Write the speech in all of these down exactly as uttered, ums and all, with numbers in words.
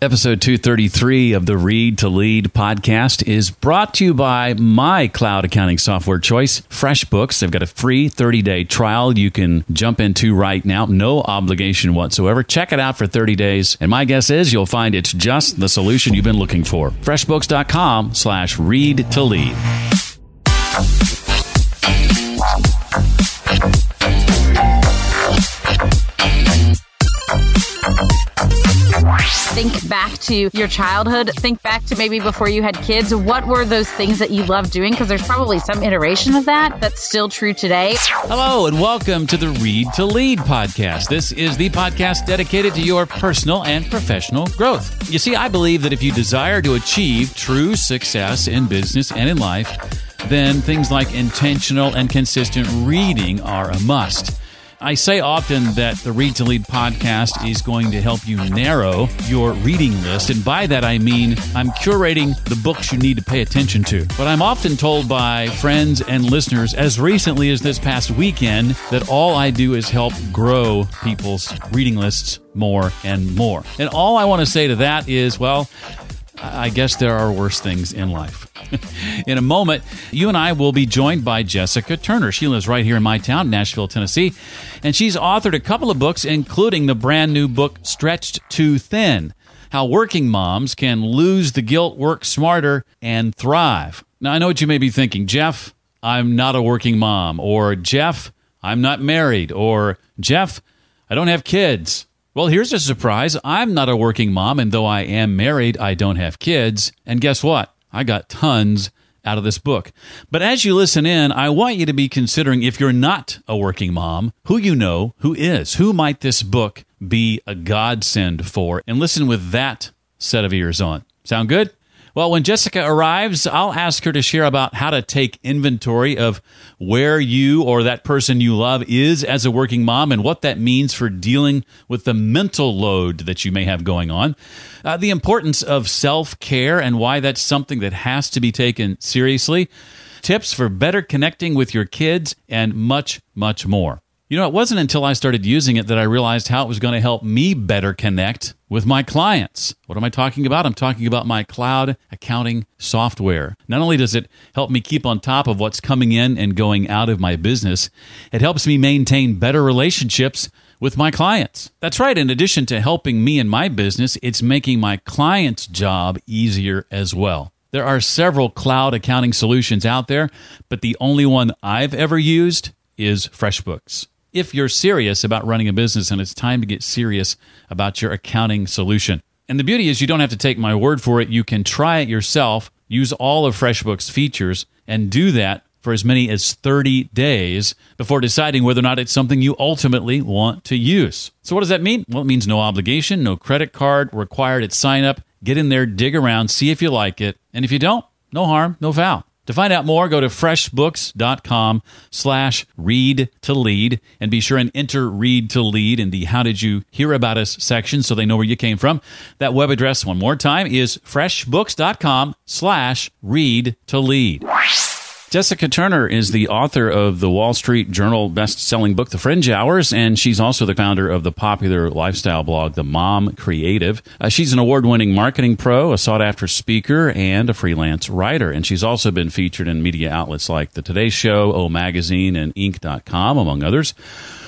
Episode two thirty-three of the Read to Lead podcast is brought to you by my cloud accounting software choice, FreshBooks. They've got a free thirty-day trial you can jump into right now. No obligation whatsoever. Check it out for thirty days. And my guess is you'll find it's just the solution you've been looking for. FreshBooks.com slash read to lead. Think back to your childhood. Think back to maybe before you had kids. What were those things that you loved doing? Because there's probably some iteration of that that's still true today. Hello, and welcome to the Read to Lead podcast. This is the podcast dedicated to your personal and professional growth. You see, I believe that if you desire to achieve true success in business and in life, then things like intentional and consistent reading are a must. I say often that the Read to Lead podcast is going to help you narrow your reading list. And by that, I mean I'm curating the books you need to pay attention to. But I'm often told by friends and listeners as recently as this past weekend that all I do is help grow people's reading lists more and more. And all I want to say to that is, well, I guess there are worse things in life. In a moment, you and I will be joined by Jessica Turner. She lives right here in my town, Nashville, Tennessee, and she's authored a couple of books, including the brand new book, Stretched Too Thin, How Working Moms Can Lose the Guilt, Work Smarter, and Thrive. Now, I know what you may be thinking, Jeff, I'm not a working mom, or Jeff, I'm not married, or Jeff, I don't have kids. Well, here's a surprise. I'm not a working mom, and though I am married, I don't have kids. And guess what? I got tons out of this book. But as you listen in, I want you to be considering, if you're not a working mom, who you know who is. Who might this book be a godsend for? And listen with that set of ears on. Sound good? Well, when Jessica arrives, I'll ask her to share about how to take inventory of where you or that person you love is as a working mom and what that means for dealing with the mental load that you may have going on, uh, the importance of self-care and why that's something that has to be taken seriously, tips for better connecting with your kids, and much, much more. You know, it wasn't until I started using it that I realized how it was going to help me better connect with my clients. What am I talking about? I'm talking about my cloud accounting software. Not only does it help me keep on top of what's coming in and going out of my business, it helps me maintain better relationships with my clients. That's right. In addition to helping me in my business, it's making my clients' job easier as well. There are several cloud accounting solutions out there, but the only one I've ever used is FreshBooks. If you're serious about running a business, and it's time to get serious about your accounting solution. And the beauty is you don't have to take my word for it. You can try it yourself, use all of FreshBooks' features, and do that for as many as thirty days before deciding whether or not it's something you ultimately want to use. So what does that mean? Well, it means no obligation, no credit card required at sign up. Get in there, dig around, see if you like it. And if you don't, no harm, no foul. To find out more, go to freshbooks.com slash read to lead and be sure and enter read to lead in the how did you hear about us section so they know where you came from. That web address, one more time, is freshbooks.com slash read to lead. Jessica Turner is the author of the Wall Street Journal best-selling book, The Fringe Hours, and she's also the founder of the popular lifestyle blog, The Mom Creative. Uh, she's an award-winning marketing pro, a sought-after speaker, and a freelance writer. And she's also been featured in media outlets like The Today Show, O Magazine, and Inc dot com, among others.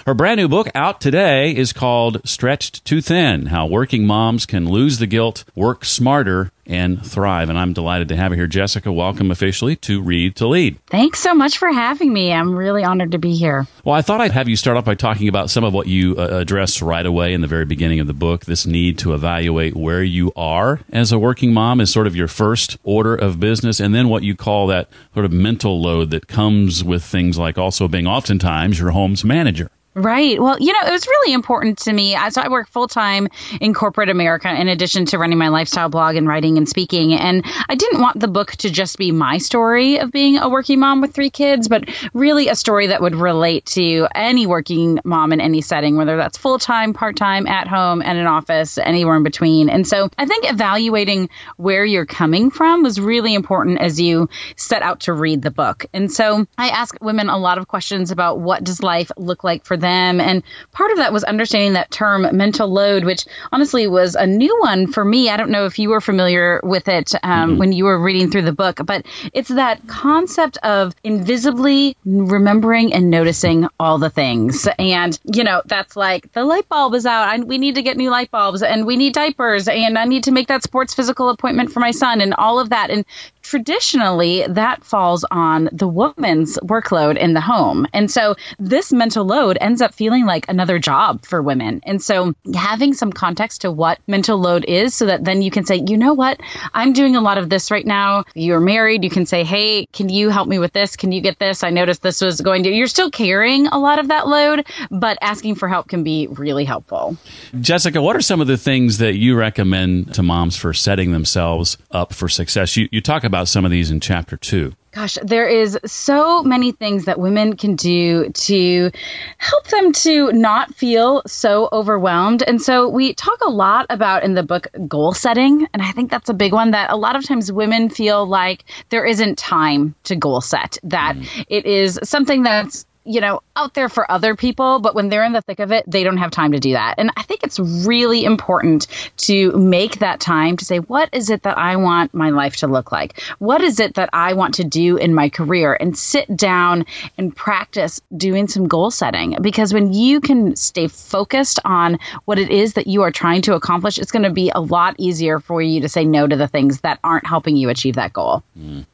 Her brand new book out today is called Stretched Too Thin, How Working Moms Can Lose the Guilt, Work Smarter, and Thrive. And I'm delighted to have her here. Jessica, welcome officially to Read to Lead. Thanks so much for having me. I'm really honored to be here. Well, I thought I'd have you start off by talking about some of what you uh, address right away in the very beginning of the book. This need to evaluate where you are as a working mom is sort of your first order of business. And then what you call that sort of mental load that comes with things like also being oftentimes your home's manager. Right. Well, you know, it was really important to me. So I work full time in corporate America, in addition to running my lifestyle blog and writing and speaking. And I didn't want the book to just be my story of being a working mom with three kids, but really a story that would relate to any working mom in any setting, whether that's full time, part time, at home, at an office, anywhere in between. And so I think evaluating where you're coming from was really important as you set out to read the book. And so I ask women a lot of questions about what does life look like for them. And part of that was understanding that term mental load, which honestly was a new one for me. I don't know if you were familiar with it um, mm-hmm. when you were reading through the book, but it's that concept of invisibly remembering and noticing all the things. And, you know, that's like the light bulb is out. I, we need to get new light bulbs and we need diapers and I need to make that sports physical appointment for my son and all of that. And traditionally, that falls on the woman's workload in the home. And so this mental load ends up feeling like another job for women. And so having some context to what mental load is so that then you can say, you know what, I'm doing a lot of this right now. You're married. You can say, hey, can you help me with this? Can you get this? I noticed this was going to, you're still carrying a lot of that load, but asking for help can be really helpful. Jessica, what are some of the things that you recommend to moms for setting themselves up for success? You, you talk about about some of these in chapter two. Gosh, there is so many things that women can do to help them to not feel so overwhelmed. And so we talk a lot about in the book goal setting. And I think that's a big one that a lot of times women feel like there isn't time to goal set, that mm-hmm. it is something that's you know, out there for other people, but when they're in the thick of it, they don't have time to do that. And I think it's really important to make that time to say, what is it that I want my life to look like? What is it that I want to do in my career? And sit down and practice doing some goal setting. Because when you can stay focused on what it is that you are trying to accomplish, it's going to be a lot easier for you to say no to the things that aren't helping you achieve that goal. Mm.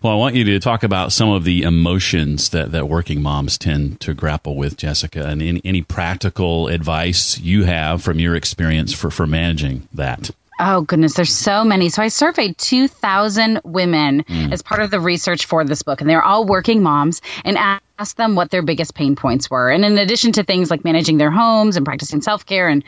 Well, I want you to talk about some of the emotions that, that working moms tend to grapple with, Jessica, and any, any practical advice you have from your experience for, for managing that. Oh, goodness. There's so many. So I surveyed two thousand women mm. as part of the research for this book, and they're all working moms, and asked ask them what their biggest pain points were. And in addition to things like managing their homes and practicing self-care and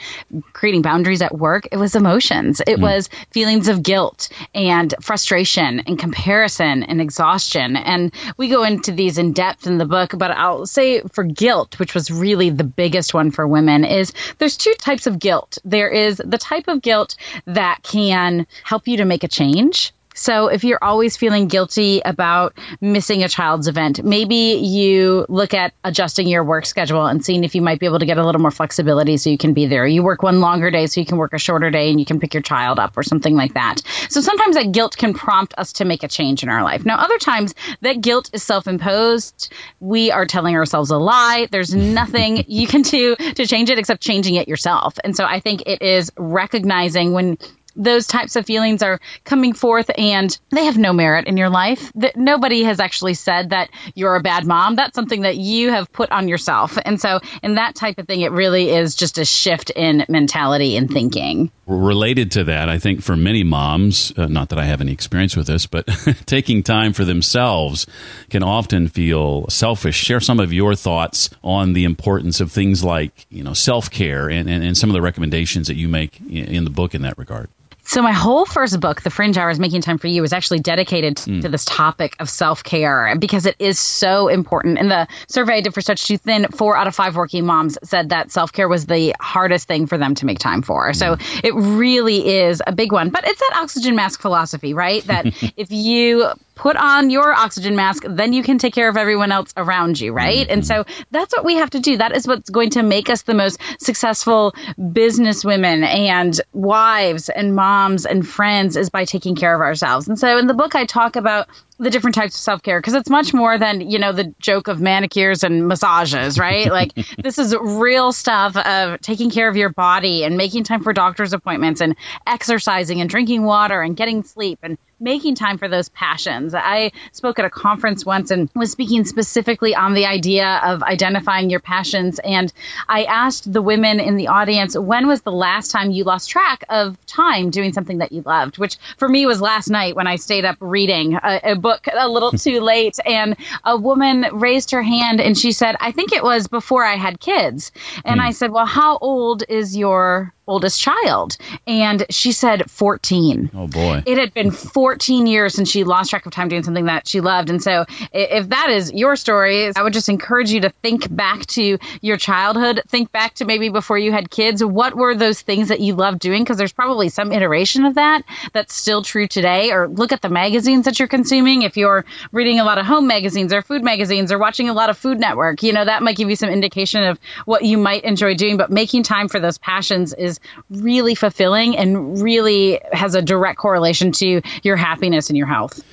creating boundaries at work, it was emotions. It mm. was feelings of guilt and frustration and comparison and exhaustion. And we go into these in depth in the book, but I'll say for guilt, which was really the biggest one for women, is there's two types of guilt. There is the type of guilt that can help you to make a change. So if you're always feeling guilty about missing a child's event, maybe you look at adjusting your work schedule and seeing if you might be able to get a little more flexibility so you can be there. You work one longer day so you can work a shorter day and you can pick your child up or something like that. So sometimes that guilt can prompt us to make a change in our life. Now, other times that guilt is self-imposed. We are telling ourselves a lie. There's nothing you can do to change it except changing it yourself. And so I think it is recognizing when those types of feelings are coming forth and they have no merit in your life. That nobody has actually said that you're a bad mom. That's something that you have put on yourself. And so in that type of thing, it really is just a shift in mentality and thinking. Related to that, I think for many moms, uh, not that I have any experience with this, but taking time for themselves can often feel selfish. Share some of your thoughts on the importance of things like, you know, self-care and, and, and some of the recommendations that you make in, in the book in that regard. So my whole first book, The Fringe Hours, Making Time for You, is actually dedicated mm. to this topic of self-care because it is so important. In the survey I did for Stretched Too Thin, four out of five working moms said that self-care was the hardest thing for them to make time for. Mm. So it really is a big one. But it's that oxygen mask philosophy, right? That if you put on your oxygen mask, then you can take care of everyone else around you, right? And so that's what we have to do. That is what's going to make us the most successful businesswomen and wives and moms and friends is by taking care of ourselves. And so in the book, I talk about the different types of self-care, because it's much more than, you know, the joke of manicures and massages, right? Like this is real stuff of taking care of your body and making time for doctor's appointments and exercising and drinking water and getting sleep and making time for those passions. I spoke at a conference once and was speaking specifically on the idea of identifying your passions. And I asked the women in the audience, when was the last time you lost track of time doing something that you loved? Which for me was last night when I stayed up reading a, a book book a little too late. And a woman raised her hand and she said, I think it was before I had kids. And mm. I said, well, how old is your oldest child? And she said fourteen. Oh boy. It had been fourteen years since she lost track of time doing something that she loved. And so if that is your story, I would just encourage you to think back to your childhood. Think back to maybe before you had kids. What were those things that you loved doing? Because there's probably some iteration of that that's still true today. Or look at the magazines that you're consuming. If you're reading a lot of home magazines or food magazines or watching a lot of Food Network, you know, that might give you some indication of what you might enjoy doing. But making time for those passions is really fulfilling and really has a direct correlation to your happiness and your health. You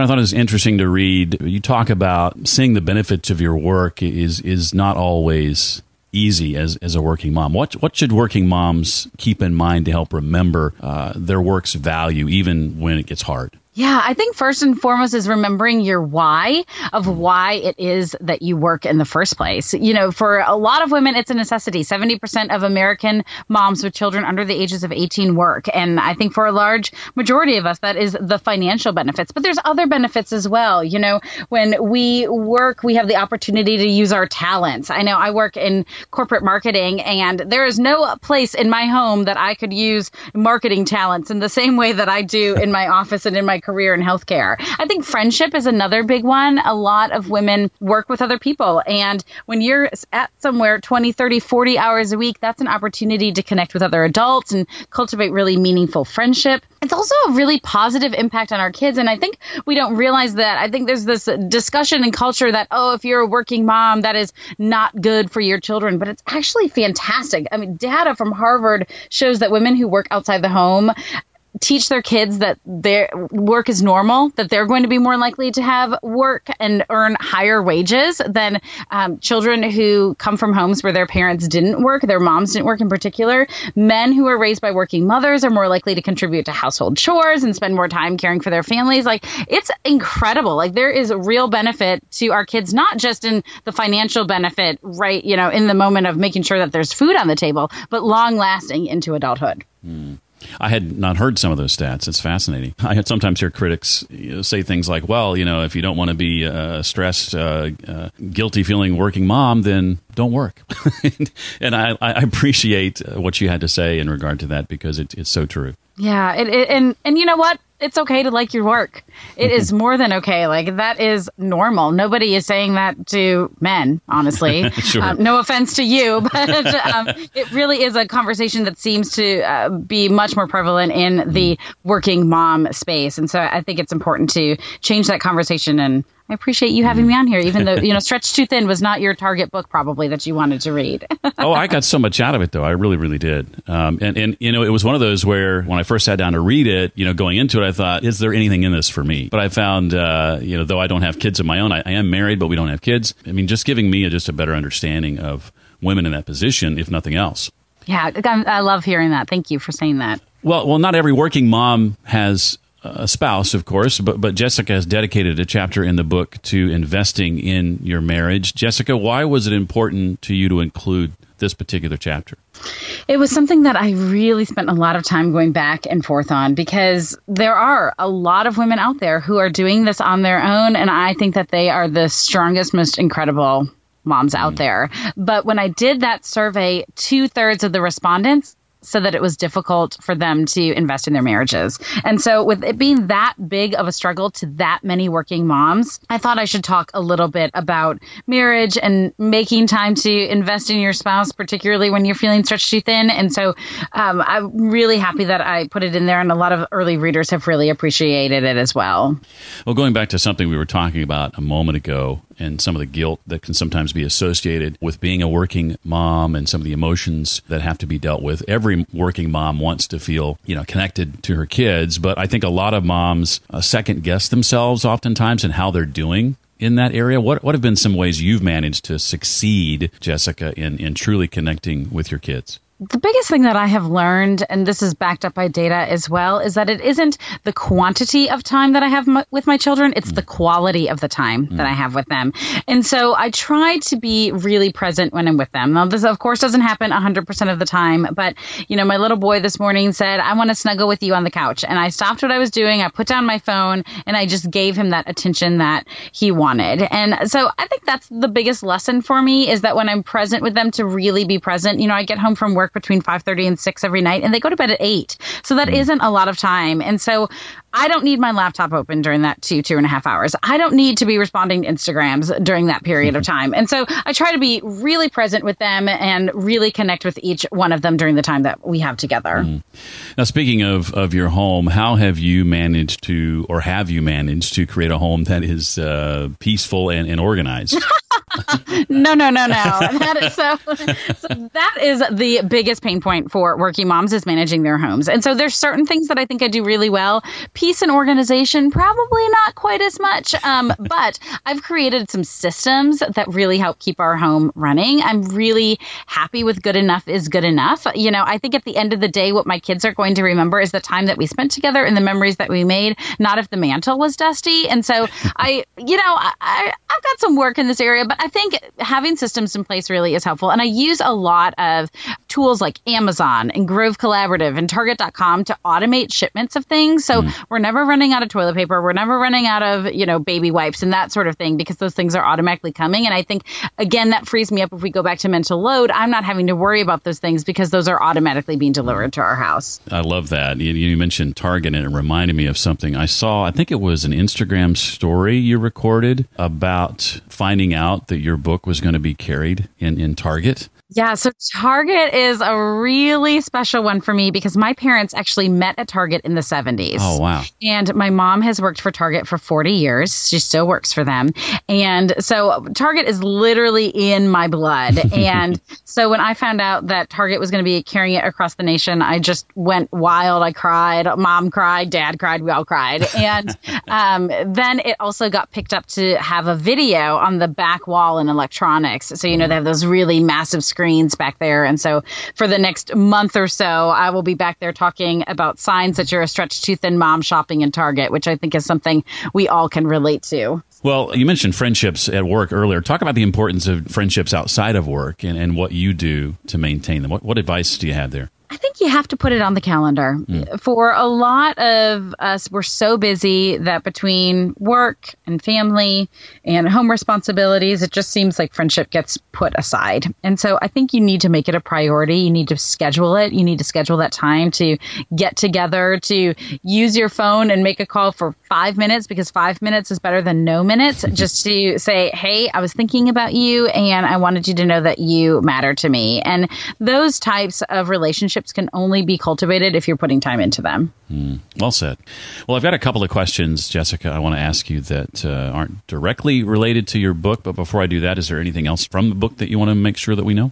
know, I thought it was interesting to read. You talk about seeing the benefits of your work is is not always easy as, as a working mom. What what should working moms keep in mind to help remember uh, their work's value, even when it gets hard? Yeah, I think first and foremost is remembering your why of why it is that you work in the first place. You know, for a lot of women, it's a necessity. seventy percent of American moms with children under the ages of eighteen work. And I think for a large majority of us, that is the financial benefits. But there's other benefits as well. You know, when we work, we have the opportunity to use our talents. I know I work in corporate marketing, and there is no place in my home that I could use marketing talents in the same way that I do in my office and in my career in healthcare. I think friendship is another big one. A lot of women work with other people. And when you're at somewhere twenty, thirty, forty hours a week, that's an opportunity to connect with other adults and cultivate really meaningful friendship. It's also a really positive impact on our kids. And I think we don't realize that. I think there's this discussion and culture that, oh, if you're a working mom, that is not good for your children. But it's actually fantastic. I mean, data from Harvard shows that women who work outside the home teach their kids that their work is normal, that they're going to be more likely to have work and earn higher wages than um, children who come from homes where their parents didn't work, their moms didn't work in particular. Men who are raised by working mothers are more likely to contribute to household chores and spend more time caring for their families. Like, it's incredible. Like, there is a real benefit to our kids, not just in the financial benefit, right, you know, in the moment of making sure that there's food on the table, but long lasting into adulthood. Mm. I had not heard some of those stats. It's fascinating. I had sometimes hear critics you know, say things like, well, you know, if you don't want to be a stressed, uh, uh, guilty feeling working mom, then don't work. And I, I appreciate what you had to say in regard to that, because it, it's so true. Yeah. It, it, and, and you know what? It's okay to like your work. It is more than okay. Like, that is normal. Nobody is saying that to men, honestly. Sure. Um, no offense to you, but um, it really is a conversation that seems to uh, be much more prevalent in the working mom space. And so I think it's important to change that conversation. And I appreciate you having me on here, even though, you know, Stretched Too Thin was not your target book probably that you wanted to read. Oh, I got so much out of it, though. I really, really did. Um, and, and, you know, it was one of those where when I first sat down to read it, you know, going into it, I thought, is there anything in this for me? But I found, uh, you know, though I don't have kids of my own, I, I am married, but we don't have kids. I mean, just giving me a, just a better understanding of women in that position, if nothing else. Yeah, I love hearing that. Thank you for saying that. Well, well, not every working mom has a spouse, of course, but but Jessica has dedicated a chapter in the book to investing in your marriage. Jessica, why was it important to you to include this particular chapter? It was something that I really spent a lot of time going back and forth on, because there are a lot of women out there who are doing this on their own, and I think that they are the strongest, most incredible moms out there. But when I did that survey, two-thirds of the respondents so that it was difficult for them to invest in their marriages. And so with it being that big of a struggle to that many working moms, I thought I should talk a little bit about marriage and making time to invest in your spouse, particularly when you're feeling stretched too thin. And so um, I'm really happy that I put it in there, and a lot of early readers have really appreciated it as well. Well, going back to something we were talking about a moment ago, and some of the guilt that can sometimes be associated with being a working mom and some of the emotions that have to be dealt with. Every working mom wants to feel, you know, connected to her kids, but I think a lot of moms uh, second guess themselves oftentimes and how they're doing in that area. What what have been some ways you've managed to succeed, Jessica, in, in truly connecting with your kids? the biggest thing that I have learned, and this is backed up by data as well, is that it isn't the quantity of time that I have m- with my children. It's mm. the quality of the time mm. that I have with them. And so I try to be really present when I'm with them. Now, this, of course, doesn't happen one hundred percent of the time. But, you know, my little boy this morning said, I want to snuggle with you on the couch. And I stopped what I was doing. I put down my phone and I just gave him that attention that he wanted. And so I think that's the biggest lesson for me, is that when I'm present with them, to really be present. You know, I get home from work between five thirty and six every night, and they go to bed at eight. So that mm. isn't a lot of time. And so I don't need my laptop open during that two, two and a half hours. I don't need to be responding to Instagrams during that period mm. of time. And so I try to be really present with them and really connect with each one of them during the time that we have together. Mm. Now, speaking of, of your home, how have you managed to, or have you managed to create a home that is uh, peaceful and, and organized? no, no, no, no. That is so, so that is the biggest pain point for working moms, is managing their homes. And so there's certain things that I think I do really well. Peace and organization, probably not quite as much. Um, but I've created some systems that really help keep our home running. I'm really happy with good enough is good enough. You know, I think at the end of the day, what my kids are going to remember is the time that we spent together and the memories that we made, not if the mantle was dusty. And so I, you know, I, I've got some work in this area, but I think having systems in place really is helpful. And I use a lot of tools like Amazon and Grove Collaborative and Target dot com to automate shipments of things. So mm. we're never running out of toilet paper. We're never running out of, you know, baby wipes and that sort of thing, because those things are automatically coming. And I think, again, that frees me up if we go back to mental load. I'm not having to worry about those things because those are automatically being delivered to our house. I love that. You, you mentioned Target, and it reminded me of something I saw. I think it was an Instagram story you recorded about finding out that your book was going to be carried in, in Target. Yeah, so Target is a really special one for me because my parents actually met at Target in the seventies. Oh, wow. And my mom has worked for Target for forty years. She still works for them. And so Target is literally in my blood. And so when I found out that Target was going to be carrying it across the nation, I just went wild. I cried. Mom cried. Dad cried. We all cried. And um, then it also got picked up to have a video on the back wall in electronics. So, you know, they have those really massive screens. screens back there. And so for the next month or so, I will be back there talking about signs that you're a stretched too thin mom shopping in Target, which I think is something we all can relate to. Well, you mentioned friendships at work earlier. Talk about the importance of friendships outside of work and, and what you do to maintain them. What, what advice do you have there? I think you have to put it on the calendar. Mm. For a lot of us, we're so busy that between work and family and home responsibilities, it just seems like friendship gets put aside. And so I think you need to make it a priority. You need to schedule it. You need to schedule that time to get together, to use your phone and make a call for five minutes because five minutes is better than no minutes. Just to say, hey, I was thinking about you and I wanted you to know that you matter to me. And those types of relationships can only be cultivated if you're putting time into them. Mm, well said. Well, I've got a couple of questions, Jessica, I want to ask you that uh, aren't directly related to your book. But before I do that, is there anything else from the book that you want to make sure that we know?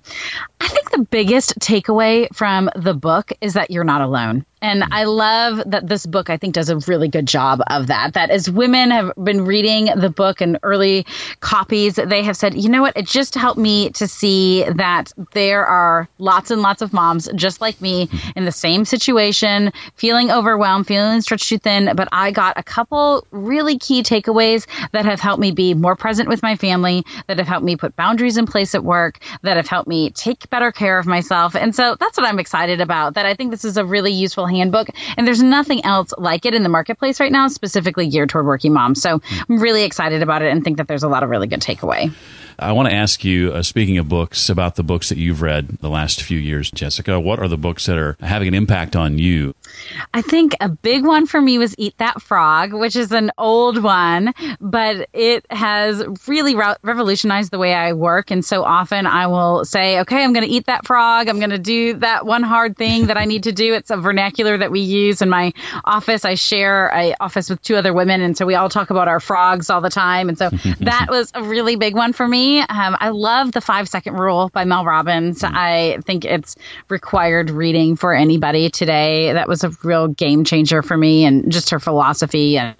I think the biggest takeaway from the book is that you're not alone. And I love that this book, I think, does a really good job of that, that as women have been reading the book and early copies, they have said, you know what, it just helped me to see that there are lots and lots of moms just like me in the same situation, feeling overwhelmed, feeling stretched too thin. But I got a couple really key takeaways that have helped me be more present with my family, that have helped me put boundaries in place at work, that have helped me take better care of myself. And so that's what I'm excited about, that I think this is a really useful handbook, and there's nothing else like it in the marketplace right now, specifically geared toward working moms. So I'm really excited about it and think that there's a lot of really good takeaway. I want to ask you, uh, speaking of books, about the books that you've read the last few years, Jessica. What are the books that are having an impact on you? I think a big one for me was Eat That Frog, which is an old one, but it has really re- revolutionized the way I work. And so often I will say, okay, I'm going to eat that frog. I'm going to do that one hard thing that I need to do. It's a vernacular that we use in my office. I share an office with two other women, and so we all talk about our frogs all the time. And so that was a really big one for me. Um, I love The Five Second Rule by Mel Robbins. I think it's required reading for anybody today. That was a real game changer for me, and just her philosophy and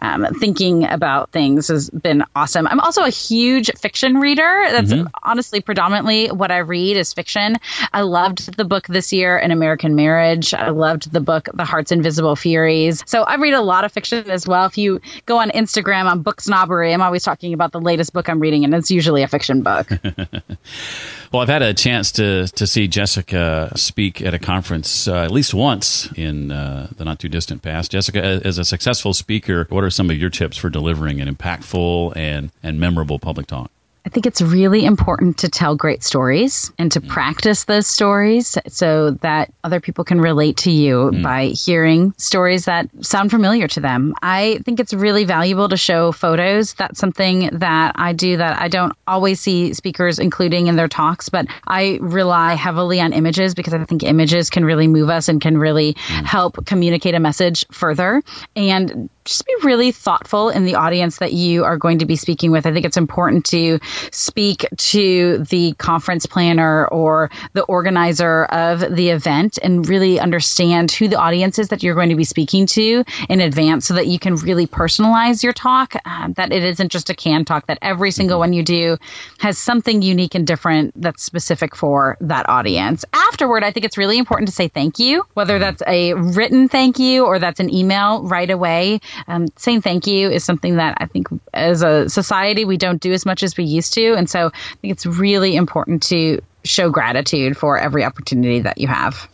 um, thinking about things has been awesome. I'm also a huge fiction reader. That's mm-hmm. honestly predominantly what I read is fiction. I loved the book this year, An American Marriage. I loved the book, The Heart's Invisible Furies. So I read a lot of fiction as well. If you go on Instagram on Book Snobbery, I'm always talking about the latest book I'm reading, and it's usually a fiction book. Well, I've had a chance to to see Jessica speak at a conference uh, at least once in uh, the not-too-distant past. Jessica, as a successful speaker, what are some of your tips for delivering an impactful and, and memorable public talk? I think it's really important to tell great stories and to mm. practice those stories so that other people can relate to you mm. by hearing stories that sound familiar to them. I think it's really valuable to show photos. That's something that I do that I don't always see speakers including in their talks, but I rely heavily on images because I think images can really move us and can really mm. help communicate a message further. And just be really thoughtful in the audience that you are going to be speaking with. I think it's important to speak to the conference planner or the organizer of the event and really understand who the audience is that you're going to be speaking to in advance so that you can really personalize your talk, uh, that it isn't just a canned talk, that every single one you do has something unique and different that's specific for that audience. Afterward, I think it's really important to say thank you, whether that's a written thank you or that's an email right away. Um, saying thank you is something that I think as a society we don't do as much as we used to. And so I think it's really important to show gratitude for every opportunity that you have.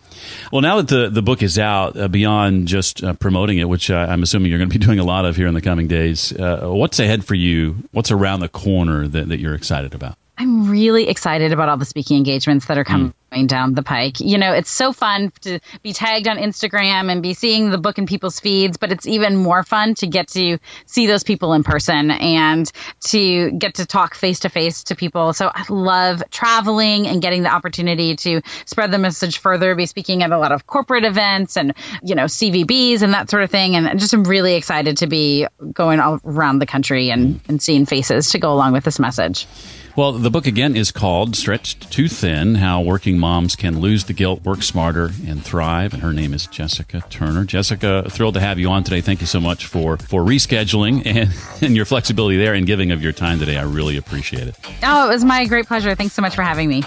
Well, now that the, the book is out, uh, beyond just uh, promoting it, which uh, I'm assuming you're going to be doing a lot of here in the coming days, uh, what's ahead for you? What's around the corner that, that you're excited about? I'm really excited about all the speaking engagements that are coming mm. down the pike. You know, it's so fun to be tagged on Instagram and be seeing the book in people's feeds, but it's even more fun to get to see those people in person and to get to talk face to face to people. So I love traveling and getting the opportunity to spread the message further, be speaking at a lot of corporate events and, you know, C V Bs and that sort of thing. And just I'm really excited to be going all around the country and, and seeing faces to go along with this message. Well, the book, again, is called Stretched Too Thin, How Working Moms Can Lose the Guilt, Work Smarter, and Thrive. And her name is Jessica Turner. Jessica, thrilled to have you on today. Thank you so much for, for rescheduling and, and your flexibility there and giving of your time today. I really appreciate it. Oh, it was my great pleasure. Thanks so much for having me.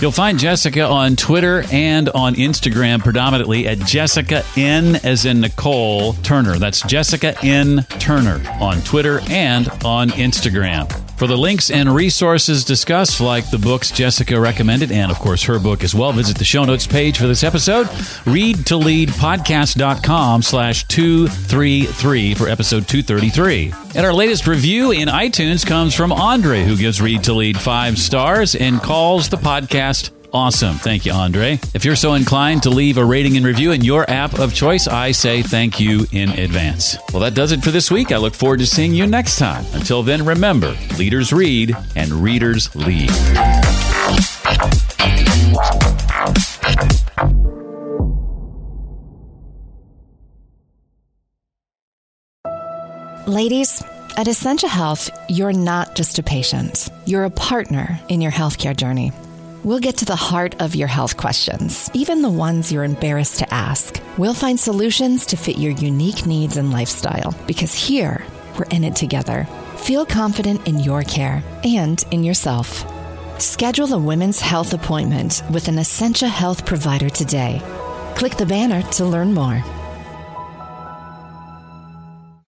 You'll find Jessica on Twitter and on Instagram, predominantly at Jessica N, as in Nicole, Turner. That's Jessica N. Turner on Twitter and on Instagram. For the links and resources discussed, like the books Jessica recommended, and of course her book as well, visit the show notes page for this episode, readtoleadpodcast.com slash 233 for episode two thirty-three. And our latest review in iTunes comes from Andre, who gives Read to Lead five stars and calls the podcast awesome. Thank you, Andre. If you're so inclined to leave a rating and review in your app of choice, I say thank you in advance. Well, that does it for this week. I look forward to seeing you next time. Until then, remember, leaders read and readers lead. Ladies, at Essentia Health, you're not just a patient. You're a partner in your healthcare journey. We'll get to the heart of your health questions, even the ones you're embarrassed to ask. We'll find solutions to fit your unique needs and lifestyle, because here, we're in it together. Feel confident in your care and in yourself. Schedule a women's health appointment with an Essentia Health provider today. Click the banner to learn more.